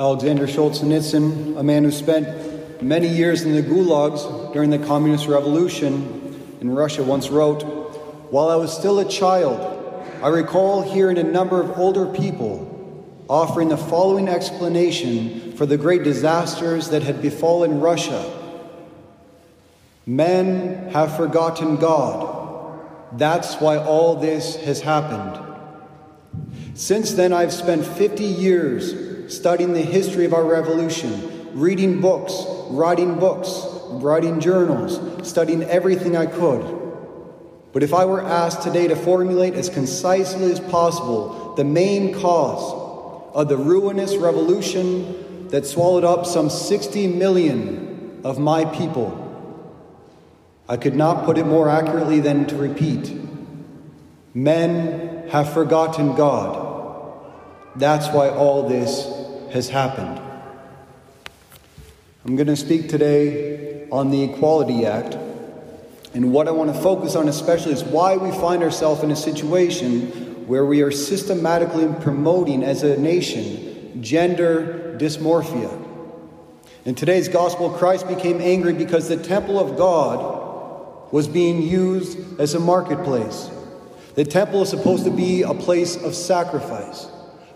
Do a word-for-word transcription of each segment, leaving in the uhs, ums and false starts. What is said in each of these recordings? Alexander Solzhenitsyn, a man who spent many years in the gulags during the Communist Revolution in Russia, once wrote, "While I was still a child, I recall hearing a number of older people offering the following explanation for the great disasters that had befallen Russia. Men have forgotten God. That's why all this has happened." Since then, I've spent fifty years studying the history of our revolution, reading books, writing books, writing journals, studying everything I could. But if I were asked today to formulate as concisely as possible the main cause of the ruinous revolution that swallowed up some sixty million of my people, I could not put it more accurately than to repeat, men have forgotten God. That's why all this has happened. I'm going to speak today on the Equality Act. And what I want to focus on especially is why we find ourselves in a situation where we are systematically promoting as a nation gender dysmorphia. In today's gospel, Christ became angry because the temple of God was being used as a marketplace. The temple is supposed to be a place of sacrifice,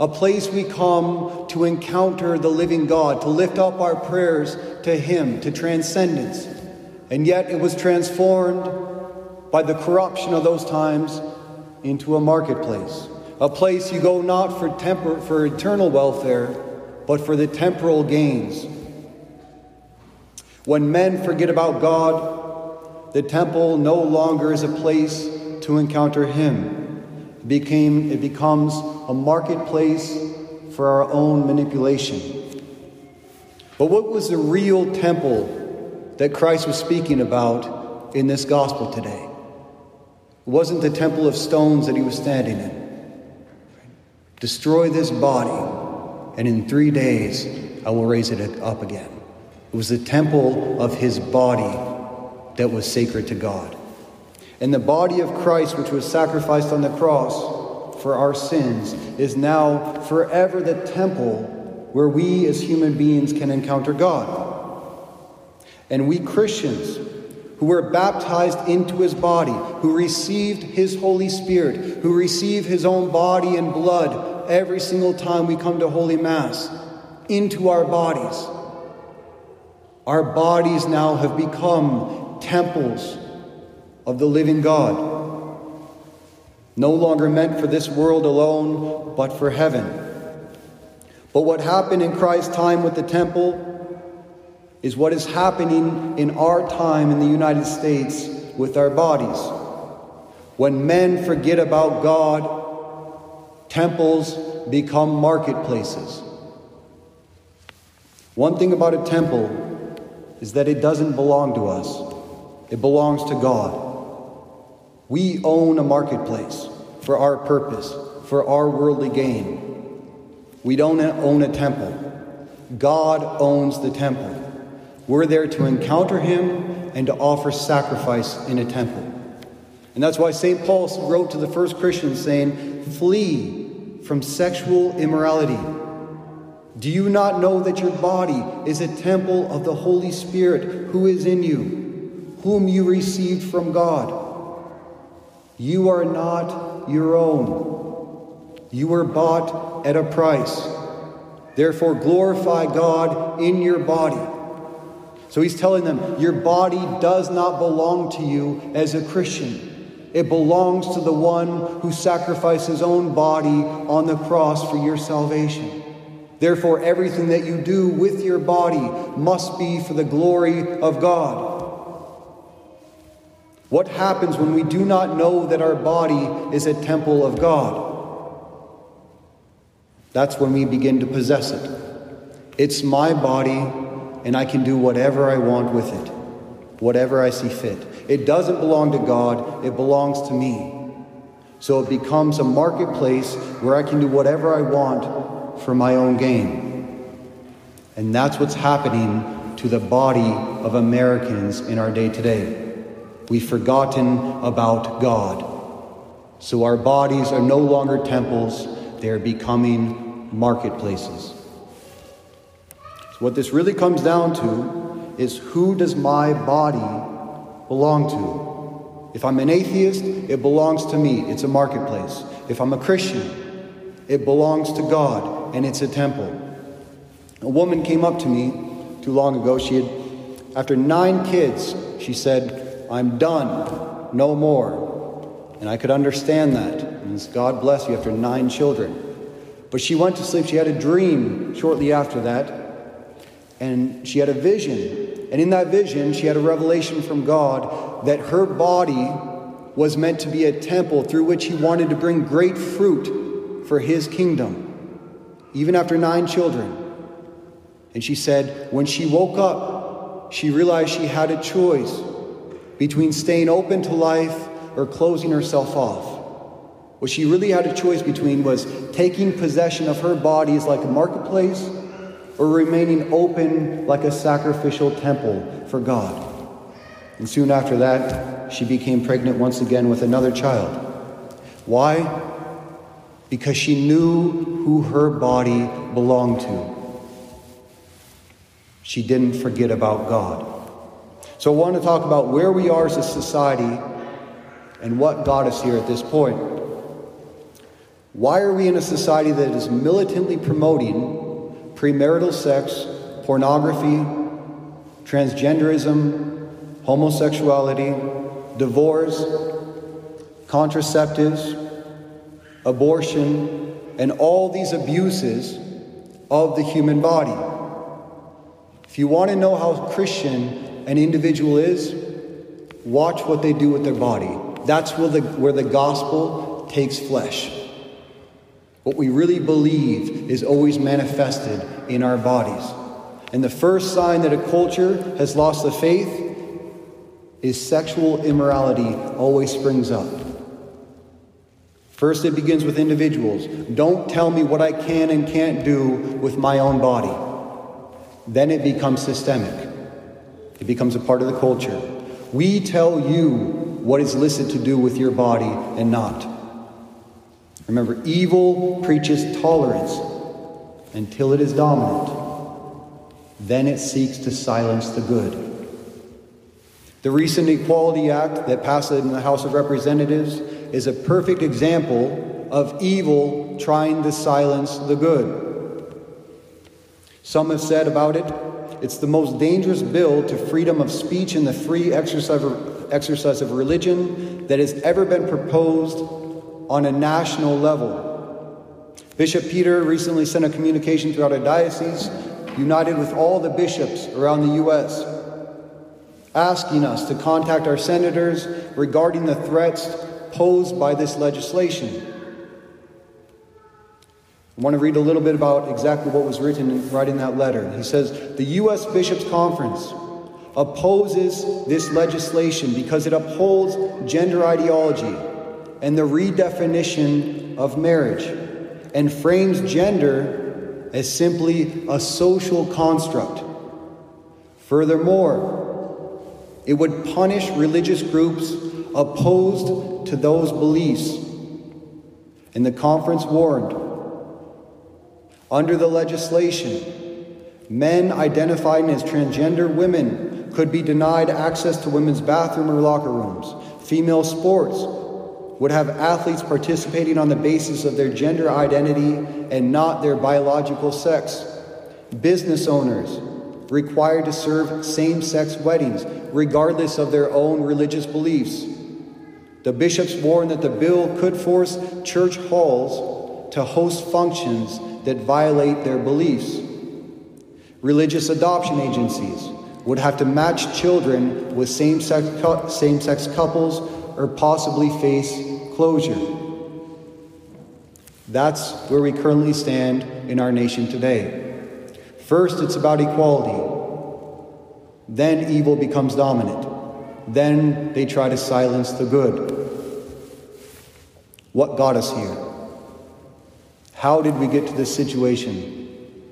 a place we come to encounter the living God, to lift up our prayers to Him, to transcendence. And yet it was transformed by the corruption of those times into a marketplace, a place you go not for tempor- for eternal welfare, but for the temporal gains. When men forget about God, the temple no longer is a place to encounter Him. It became, it becomes a marketplace for our own manipulation. But what was the real temple that Christ was speaking about in this gospel today? It wasn't the temple of stones that He was standing in. Destroy this body, and in three days I will raise it up again. It was the temple of His body that was sacred to God. And the body of Christ, which was sacrificed on the cross for our sins, is now forever the temple where we as human beings can encounter God. And we Christians, who were baptized into His body, who received His Holy Spirit, who receive His own body and blood every single time we come to Holy Mass, into our bodies. Our bodies now have become temples of the living God. No longer meant for this world alone, but for heaven. But what happened in Christ's time with the temple is what is happening in our time in the United States with our bodies. When men forget about God, temples become marketplaces. One thing about a temple is that it doesn't belong to us. It belongs to God. We own a marketplace for our purpose, for our worldly gain. We don't own a temple. God owns the temple. We're there to encounter Him and to offer sacrifice in a temple. And that's why Saint Paul wrote to the first Christians saying, "Flee from sexual immorality. Do you not know that your body is a temple of the Holy Spirit who is in you, whom you received from God? You are not your own. You were bought at a price. Therefore glorify God in your body." So he's telling them, your body does not belong to you as a Christian. It belongs to the one who sacrificed His own body on the cross for your salvation. Therefore, everything that you do with your body must be for the glory of God. What happens when we do not know that our body is a temple of God? That's when we begin to possess it. It's my body, and I can do whatever I want with it, whatever I see fit. It doesn't belong to God, it belongs to me. So it becomes a marketplace where I can do whatever I want for my own gain. And that's what's happening to the body of Americans in our day today. We've forgotten about God. So our bodies are no longer temples, they're becoming marketplaces. What this really comes down to is, who does my body belong to? If I'm an atheist, it belongs to me. It's a marketplace. If I'm a Christian, it belongs to God, and it's a temple. A woman came up to me too long ago. She had, after nine kids, she said, "I'm done, no more." And I could understand that. And God bless you after nine children. But she went to sleep. She had a dream shortly after that. And she had a vision. And in that vision, she had a revelation from God that her body was meant to be a temple through which he wanted to bring great fruit for his kingdom, even after nine children. And she said, when she woke up, she realized she had a choice between staying open to life or closing herself off. What she really had a choice between was taking possession of her body as like a marketplace, or remaining open like a sacrificial temple for God. And soon after that, she became pregnant once again with another child. Why? Because she knew who her body belonged to. She didn't forget about God. So I want to talk about where we are as a society and what got us here at this point. Why are we in a society that is militantly promoting premarital sex, pornography, transgenderism, homosexuality, divorce, contraceptives, abortion, and all these abuses of the human body? If you want to know how Christian an individual is, watch what they do with their body. That's where the, where the gospel takes flesh. What we really believe is always manifested in our bodies. And the first sign that a culture has lost the faith is sexual immorality always springs up. First, it begins with individuals. Don't tell me what I can and can't do with my own body. Then it becomes systemic. It becomes a part of the culture. We tell you what is listed to do with your body and not. Remember, evil preaches tolerance until it is dominant. Then it seeks to silence the good. The recent Equality Act that passed in the House of Representatives is a perfect example of evil trying to silence the good. Some have said about it, it's the most dangerous bill to freedom of speech and the free exercise of, exercise of religion that has ever been proposed on a national level. Bishop Peter recently sent a communication throughout a diocese, united with all the bishops around the U S, asking us to contact our senators regarding the threats posed by this legislation. I want to read a little bit about exactly what was written in writing that letter. He says, the U S Bishops' Conference opposes this legislation because it upholds gender ideology and the redefinition of marriage and frames gender as simply a social construct. Furthermore, it would punish religious groups opposed to those beliefs. And the conference warned, under the legislation, men identifying as transgender women could be denied access to women's bathroom or locker rooms. Female sports would have athletes participating on the basis of their gender identity and not their biological sex. Business owners required to serve same-sex weddings, regardless of their own religious beliefs. The bishops warned that the bill could force church halls to host functions that violate their beliefs. Religious adoption agencies would have to match children with same-sex cu- same-sex couples or possibly face closure. That's where we currently stand in our nation today. First, it's about equality. Then evil becomes dominant. Then they try to silence the good. What got us here? How did we get to this situation?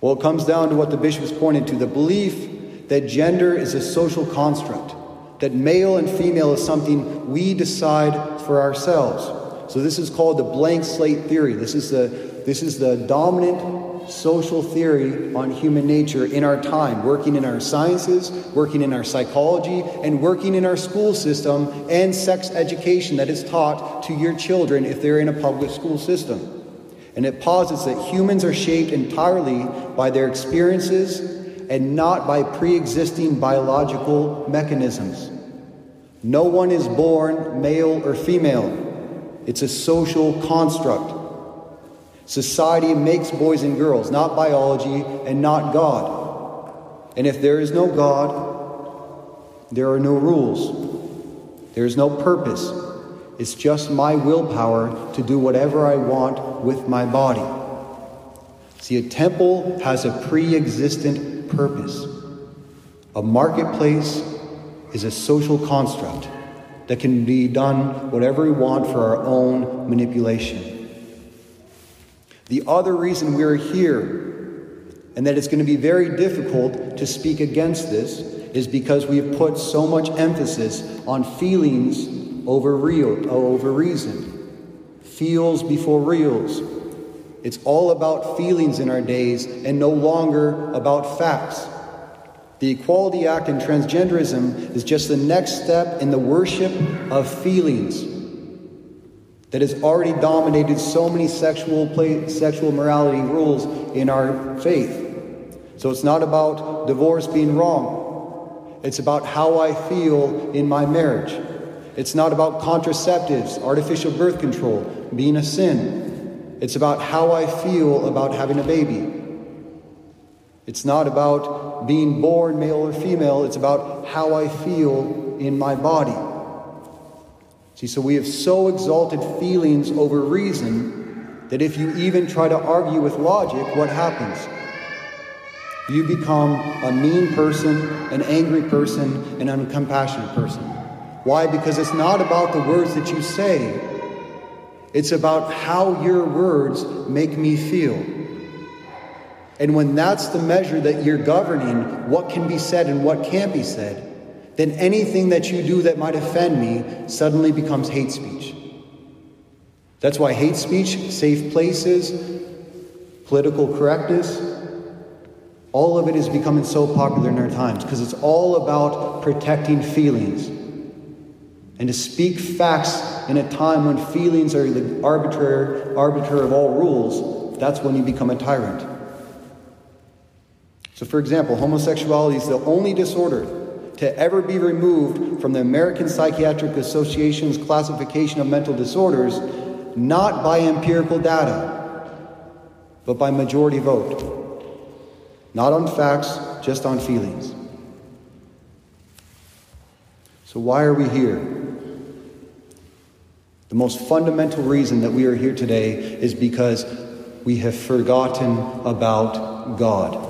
Well, it comes down to what the bishops pointed to, the belief that gender is a social construct, that male and female is something we decide for ourselves. So this is called the blank slate theory. This is the, this is the dominant social theory on human nature in our time, working in our sciences, working in our psychology, and working in our school system and sex education that is taught to your children if they're in a public school system. And it posits that humans are shaped entirely by their experiences and not by pre-existing biological mechanisms. No one is born male or female. It's a social construct. Society makes boys and girls, not biology and not God. And if there is no God, there are no rules. There is no purpose. It's just my willpower to do whatever I want with my body. See, a temple has a pre-existent purpose. A marketplace is a social construct that can be done whatever we want for our own manipulation. The other reason we're here, and that it's going to be very difficult to speak against this, is because we've put so much emphasis on feelings over real, over reason. Feels before reals. It's all about feelings in our days and no longer about facts. The Equality Act and transgenderism is just the next step in the worship of feelings that has already dominated so many sexual play, sexual morality rules in our faith. So it's not about divorce being wrong. It's about how I feel in my marriage. It's not about contraceptives, artificial birth control being a sin. It's about how I feel about having a baby. It's not about being born male or female. It's about how I feel in my body. See, so we have so exalted feelings over reason that if you even try to argue with logic, what happens? You become a mean person, an angry person, an uncompassionate person. Why? Because it's not about the words that you say. It's about how your words make me feel. And when that's the measure that you're governing, what can be said and what can't be said, then anything that you do that might offend me suddenly becomes hate speech. That's why hate speech, safe places, political correctness, all of it is becoming so popular in our times because it's all about protecting feelings. And to speak facts in a time when feelings are the arbiter, arbiter of all rules, that's when you become a tyrant. So for example, homosexuality is the only disorder to ever be removed from the American Psychiatric Association's classification of mental disorders, not by empirical data, but by majority vote. Not on facts, just on feelings. So why are we here? The most fundamental reason that we are here today is because we have forgotten about God.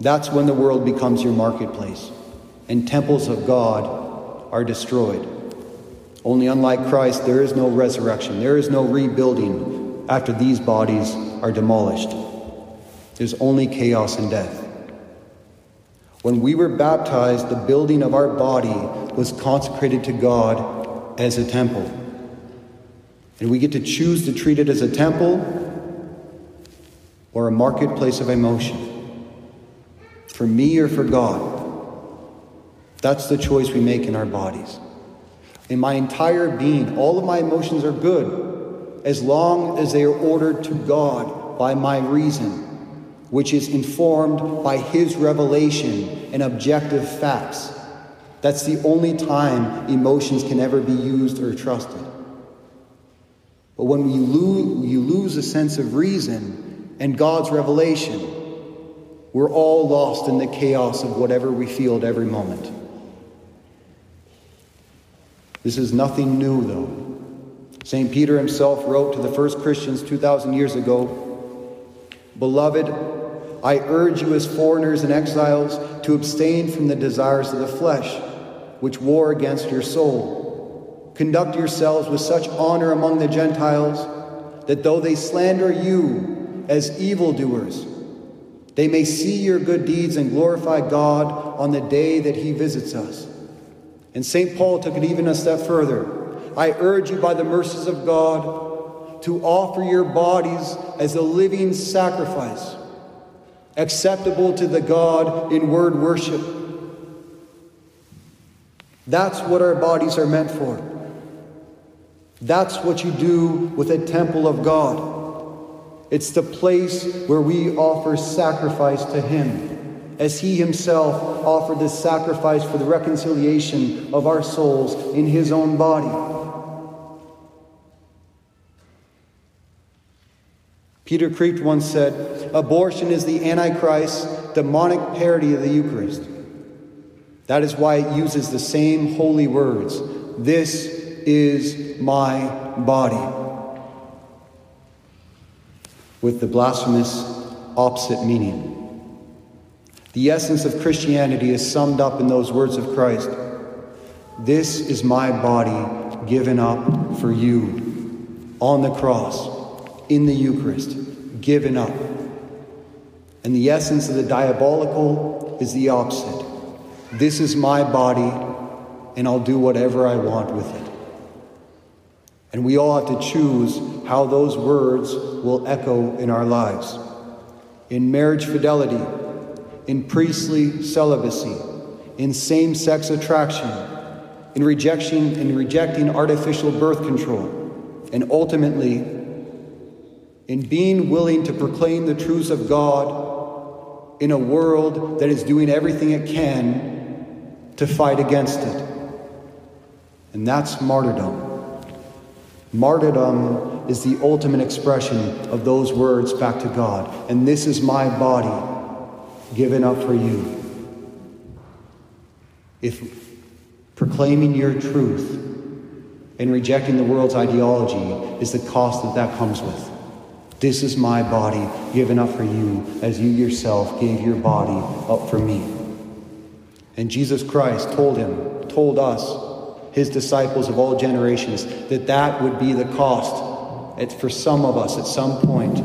That's when the world becomes your marketplace. And temples of God are destroyed. Only unlike Christ, there is no resurrection. There is no rebuilding after these bodies are demolished. There's only chaos and death. When we were baptized, the building of our body was consecrated to God as a temple. And we get to choose to treat it as a temple or a marketplace of emotion. For me or for God. That's the choice we make in our bodies. In my entire being, all of my emotions are good as long as they are ordered to God by my reason, which is informed by His revelation and objective facts. That's the only time emotions can ever be used or trusted. But when you lose, you lose a sense of reason and God's revelation, we're all lost in the chaos of whatever we feel at every moment. This is nothing new, though. Saint Peter himself wrote to the first Christians two thousand years ago, "Beloved, I urge you as foreigners and exiles to abstain from the desires of the flesh, which war against your soul. Conduct yourselves with such honor among the Gentiles, that though they slander you as evildoers, they may see your good deeds and glorify God on the day that He visits us." And Saint Paul took it even a step further. "I urge you by the mercies of God to offer your bodies as a living sacrifice, acceptable to the God in word worship. That's what our bodies are meant for. That's what you do with a temple of God. It's the place where we offer sacrifice to Him, as He Himself offered this sacrifice for the reconciliation of our souls in His own body. Peter Kreeft once said, "Abortion is the Antichrist, demonic parody of the Eucharist." That is why it uses the same holy words. This is my body, with the blasphemous opposite meaning. The essence of Christianity is summed up in those words of Christ. This is my body given up for you on the cross, in the Eucharist, given up. And the essence of the diabolical is the opposite. This is my body, and I'll do whatever I want with it. And we all have to choose how those words will echo in our lives. In marriage fidelity, in priestly celibacy, in same-sex attraction, in rejection, in rejecting artificial birth control, and ultimately, in being willing to proclaim the truths of God in a world that is doing everything it can to fight against it. And that's martyrdom. Martyrdom is the ultimate expression of those words back to God. And this is my body given up for you. If proclaiming your truth and rejecting the world's ideology is the cost that that comes with. This is my body given up for you, as you yourself gave your body up for me. And Jesus Christ told him, told us, His disciples of all generations, that that would be the cost at, for some of us at some point,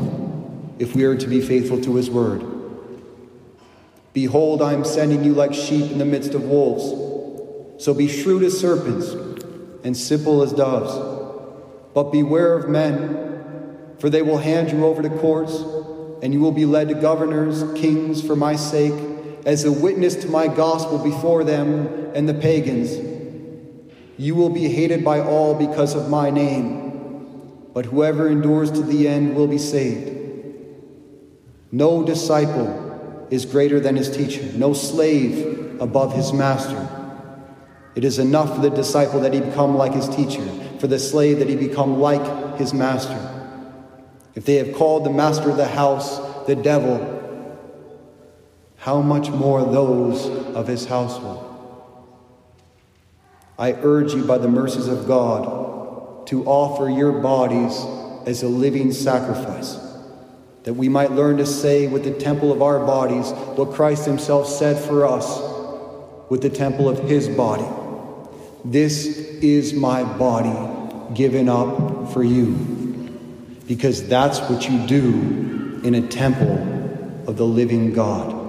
if we are to be faithful to His word. Behold, I am sending you like sheep in the midst of wolves. So be shrewd as serpents and simple as doves. But beware of men, for they will hand you over to courts, and you will be led to governors, kings for my sake, as a witness to my gospel before them and the pagans. You will be hated by all because of my name, but whoever endures to the end will be saved. No disciple is greater than his teacher, no slave above his master. It is enough for the disciple that he become like his teacher, for the slave that he become like his master. If they have called the master of the house the devil, how much more those of his household? I urge you by the mercies of God to offer your bodies as a living sacrifice, that we might learn to say with the temple of our bodies what Christ Himself said for us with the temple of His body. This is my body given up for you, because that's what you do in a temple of the living God.